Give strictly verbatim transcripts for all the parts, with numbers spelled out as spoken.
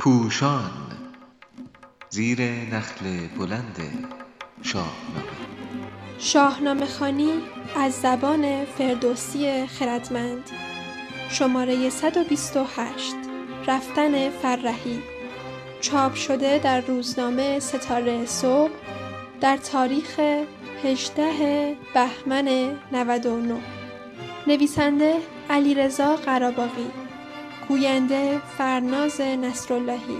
پوشان زیر نخل بلند شاهنامه. شاهنامه خوانی از زبان فردوسی خردمند. شماره صد و بیست و هشت. رفتن فرهی. چاپ شده در روزنامه ستاره صبح در تاریخ هجدهم بهمن نود و نه. نویسنده علیرضا قراباغی. گوینده فرناز نصراللهی.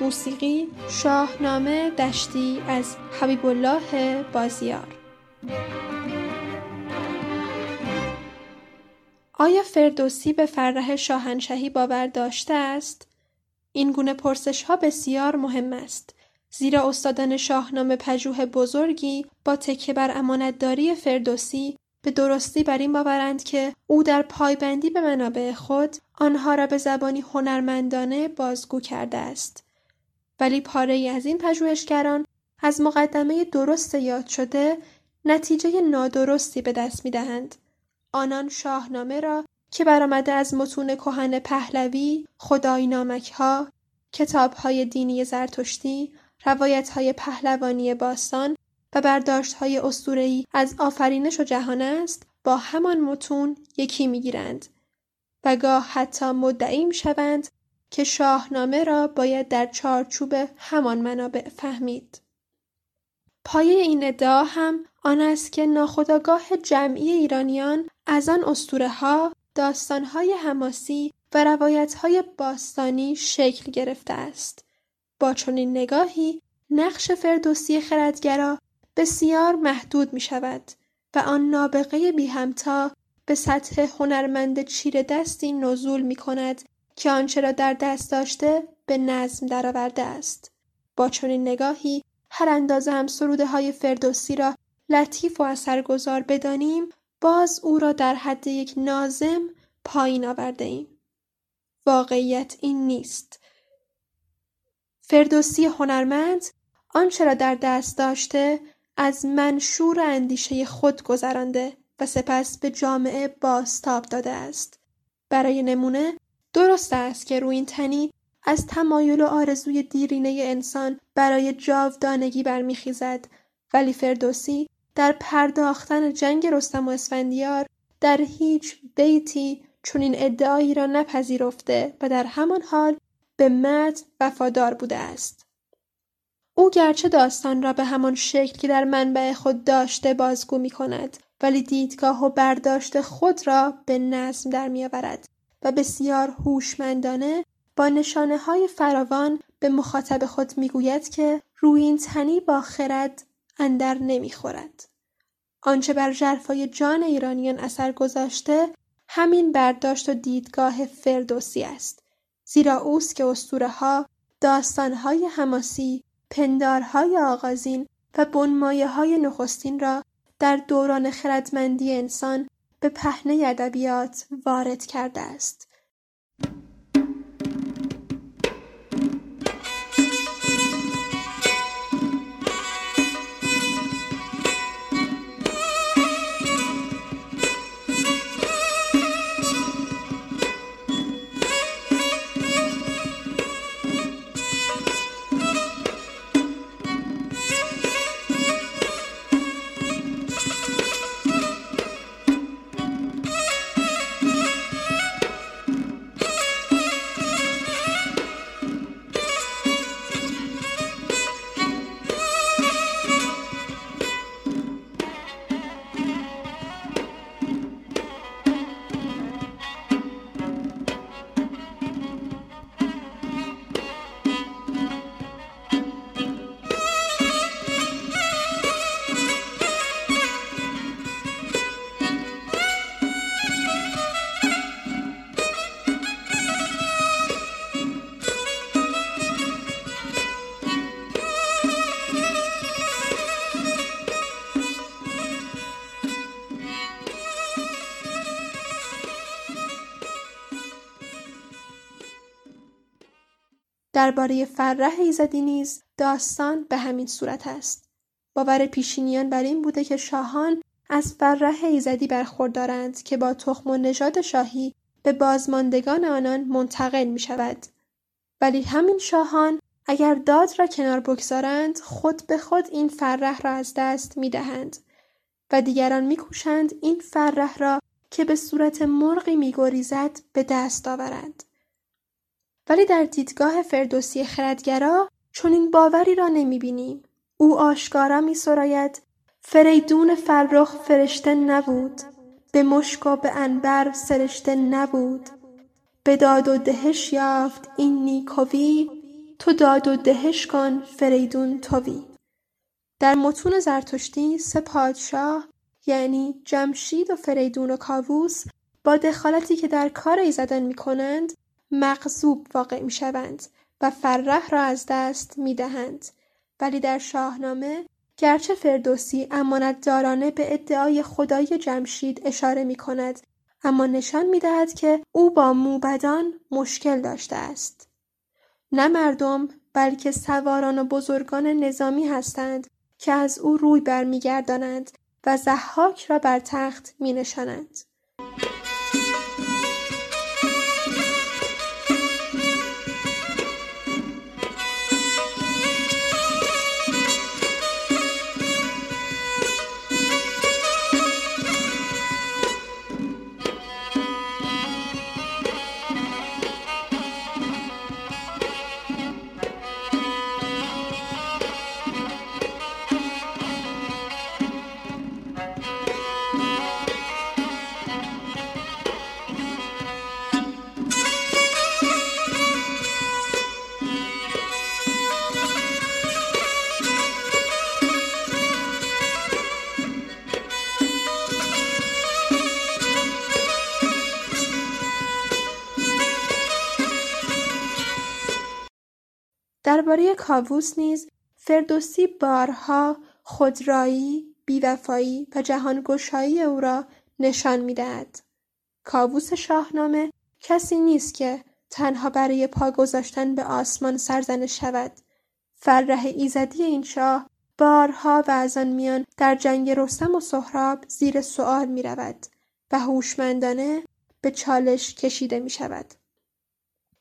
موسیقی شاهنامه دشتی از حبیب الله بازیار. آیا فردوسی به فرح شاهنشاهی باور داشته است؟ این گونه پرسش ها بسیار مهم است، زیرا استادان شاهنامه پژوه بزرگی با تکیه بر امانتداری فردوسی به درستی بر این باورند که او در پایبندی به منابع خود آنها را به زبانی هنرمندانه بازگو کرده است. ولی پاره‌ای از این پژوهشگران از مقدمه درست یاد شده نتیجه نادرستی به دست می‌دهند. آنان شاهنامه را که برآمده از متون کهن پهلوی، خدای نامک‌ها، کتاب‌های دینی زرتشتی، روایت‌های پهلوانی باستان و برداشت‌های اسطوره‌ای از آفرینش و جهان است با همان متون یکی می‌گیرند و گاه حتی مدعی می‌شوند که شاهنامه را باید در چارچوب همان منابع فهمید. پایه این ادعا هم آن است که ناخودآگاه جمعی ایرانیان از آن اسطوره‌ها، داستان‌های حماسی و روایت‌های باستانی شکل گرفته است. با چنین نگاهی نقش فردوسی خردگرا بسیار محدود می شود و آن نابغه بی همتا به سطح هنرمند چیره دستی نزول می کند که آنچه را در دست داشته به نظم درآورده است. با چنین نگاهی هر اندازه هم سروده های فردوسی را لطیف و اثرگذار بدانیم، باز او را در حد یک ناظم پایین آورده ایم. واقعیت این نیست. فردوسی هنرمند آنچه را در دست داشته از منشور اندیشه خود گذرانده و سپس به جامعه بازتاب داده است. برای نمونه درست است که روی این تنی از تمایل و آرزوی دیرینه انسان برای جاودانگی برمیخیزد، ولی فردوسی در پرداختن جنگ رستم و اسفندیار در هیچ بیتی چنین ادعایی را نپذیرفته و در همان حال به متن وفادار بوده است. او گرچه داستان را به همان شکل که در منبع خود داشته بازگو می کند، ولی دیدگاه و برداشت خود را به نظم در می آورد و بسیار هوشمندانه با نشانه های فراوان به مخاطب خود می گوید که روی این تنی با خرد اندر نمی خورد. آنچه بر ژرفای جان ایرانیان اثر گذاشته همین برداشت و دیدگاه فردوسی است، زیرا اوست که اسطوره ها، داستان های حماسی، پندارهای آغازین و بنمایه های نخستین را در دوران خردمندی انسان به پهنه ادبیات وارد کرده است. درباره فرح ایزدی نیز داستان به همین صورت است. باور پیشینیان بر این بوده که شاهان از فرح ایزدی برخوردارند که با تخم و نژاد شاهی به بازماندگان آنان منتقل می شود. ولی همین شاهان اگر داد را کنار بگذارند خود به خود این فرح را از دست می دهند و دیگران می کوشند این فرح را که به صورت مرغی می گریزد به دست آورند. ولی در دیدگاه فردوسی خردگرا چون این باوری را نمی بینیم. او آشکارا می سراید فریدون فرخ فرشته نبود، به مشک و به عنبر سرشته نبود، به داد و دهش یافت این نیکوی، تو داد و دهش کن فریدون توی. در متون زرتشتی سه پادشاه یعنی جمشید و فریدون و کاووس با دخالتی که در کار ایزدان می کنند مغضوب واقع می شوند و فرح را از دست می دهند. ولی در شاهنامه گرچه فردوسی امانتدارانه به ادعای خدای جمشید اشاره می کند، اما نشان می دهد که او با موبدان مشکل داشته است. نه مردم بلکه سواران و بزرگان نظامی هستند که از او روی برمی گردانند و ضحاک را بر تخت می نشانند. درباره کاووس نیز فردوسی بارها خودرایی، بیوفایی و جهانگشایی او را نشان می‌دهد. کاووس شاهنامه کسی نیست که تنها برای پا گذاشتن به آسمان سرزنش شود. فرح ایزدی این شاه بارها و از آن میان در جنگ رستم و سهراب زیر سؤال می‌رود و هوشمندانه به چالش کشیده می‌شود.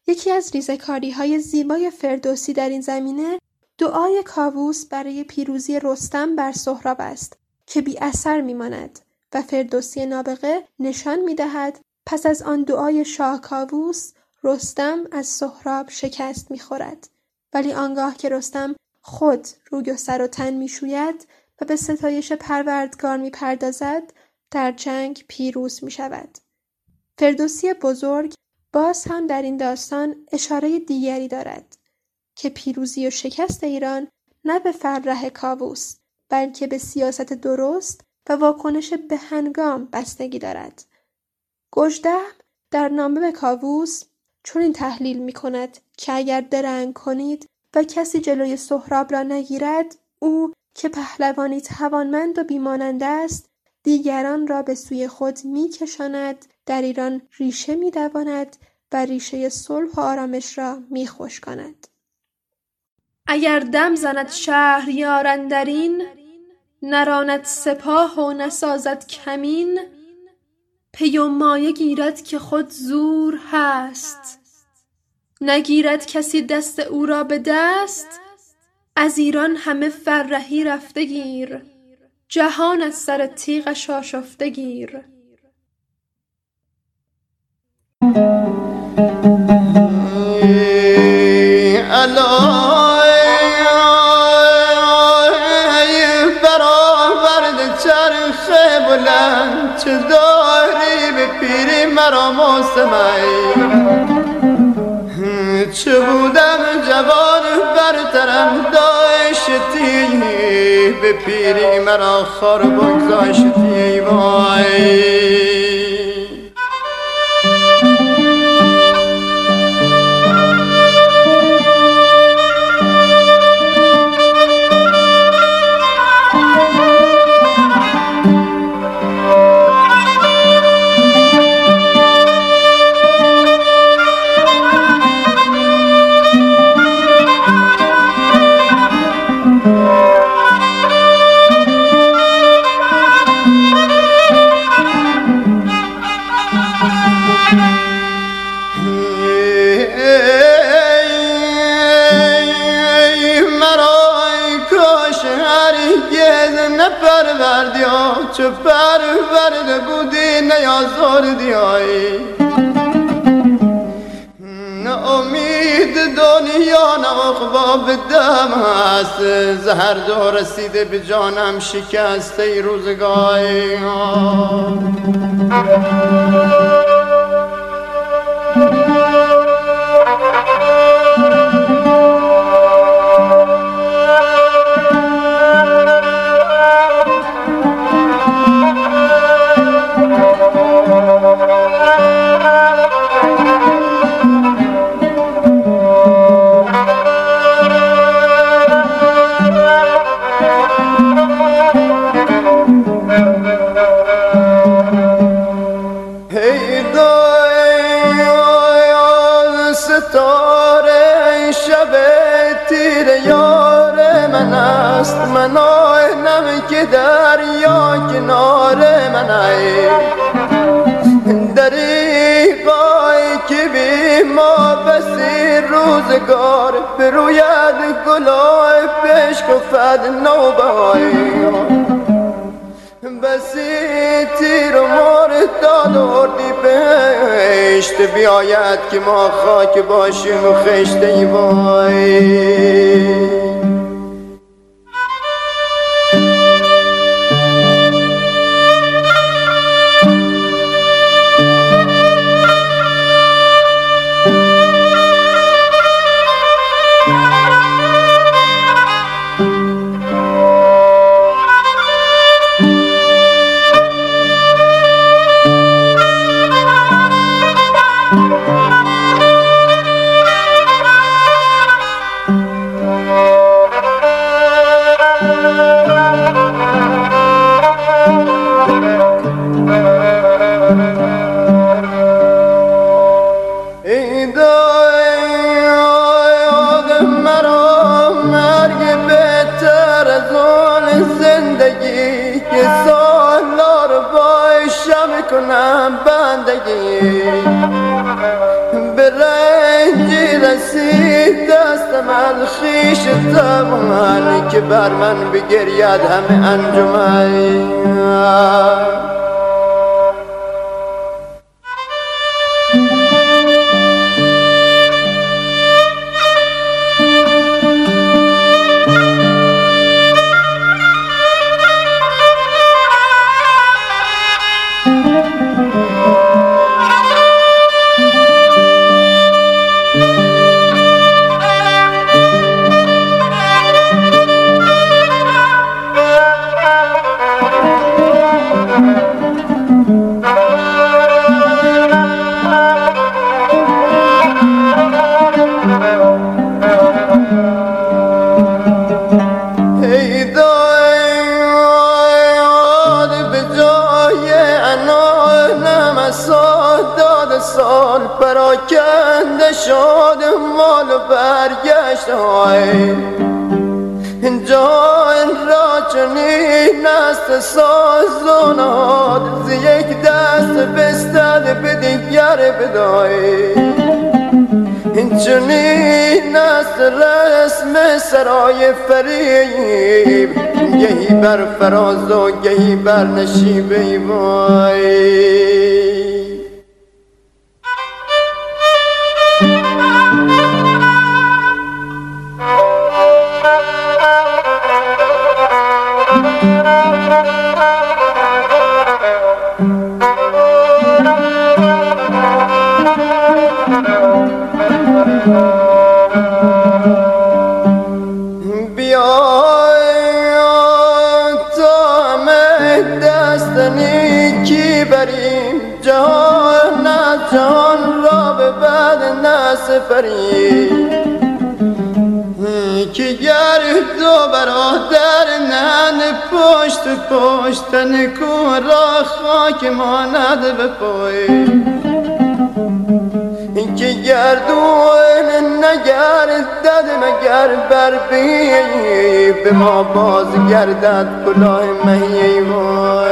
یکی از ریزه‌کاری‌های زیبای فردوسی در این زمینه دعای کاووس برای پیروزی رستم بر سهراب است که بی اثر می‌ماند و فردوسی نابغه نشان می‌دهد پس از آن دعای شاه کاووس رستم از سهراب شکست می‌خورد، ولی آنگاه که رستم خود روی و سر و تن می‌شوید و به ستایش پروردگار می‌پردازد در جنگ پیروز می‌شود. فردوسی بزرگ باز هم در این داستان اشاره دیگری دارد که پیروزی و شکست ایران نه به فرح کاووس بلکه به سیاست درست و واکنش به هنگام بستگی دارد. گجده در نامه به کاووس چون این تحلیل می کند که اگر درنگ کنید و کسی جلوی سهراب را نگیرد، او که پهلوانی توانمند و بیمانند است دیگران را به سوی خود می کشاند، در ایران ریشه می دواند و ریشه صلح و آرامش را می خوش کند. اگر دم زند شهریار اندرین، نراند سپاه و نسازد کمین، پی و مایه گیرد که خود زور هست، نگیرد کسی دست او را به دست، از ایران همه فرهی رفته گیر، جهان از سر تیغش آشفته گیر. برآورد چرخ بلند، چه داری به پیری مرا موسمی، چه بودم جوان برترم داشتی، به پیری مرا خار بگذاشتی. وای نپروردی ها چه پرورده بودی نیازاردی هایی نه امید دنیا نه اقباب دم هست زهر دو رسیده به جانم شکسته ای روزگاهی ها. دریا کنار من ای دریقای که بی ما بسیر روزگار بروید گلای پشک و فد نوبهایی بسی تیر و مار داد و اردی بهشت بیاید که ما خاک باشیم و خشته بایی. بر بی به ما باز گردد کلاه مهی وای.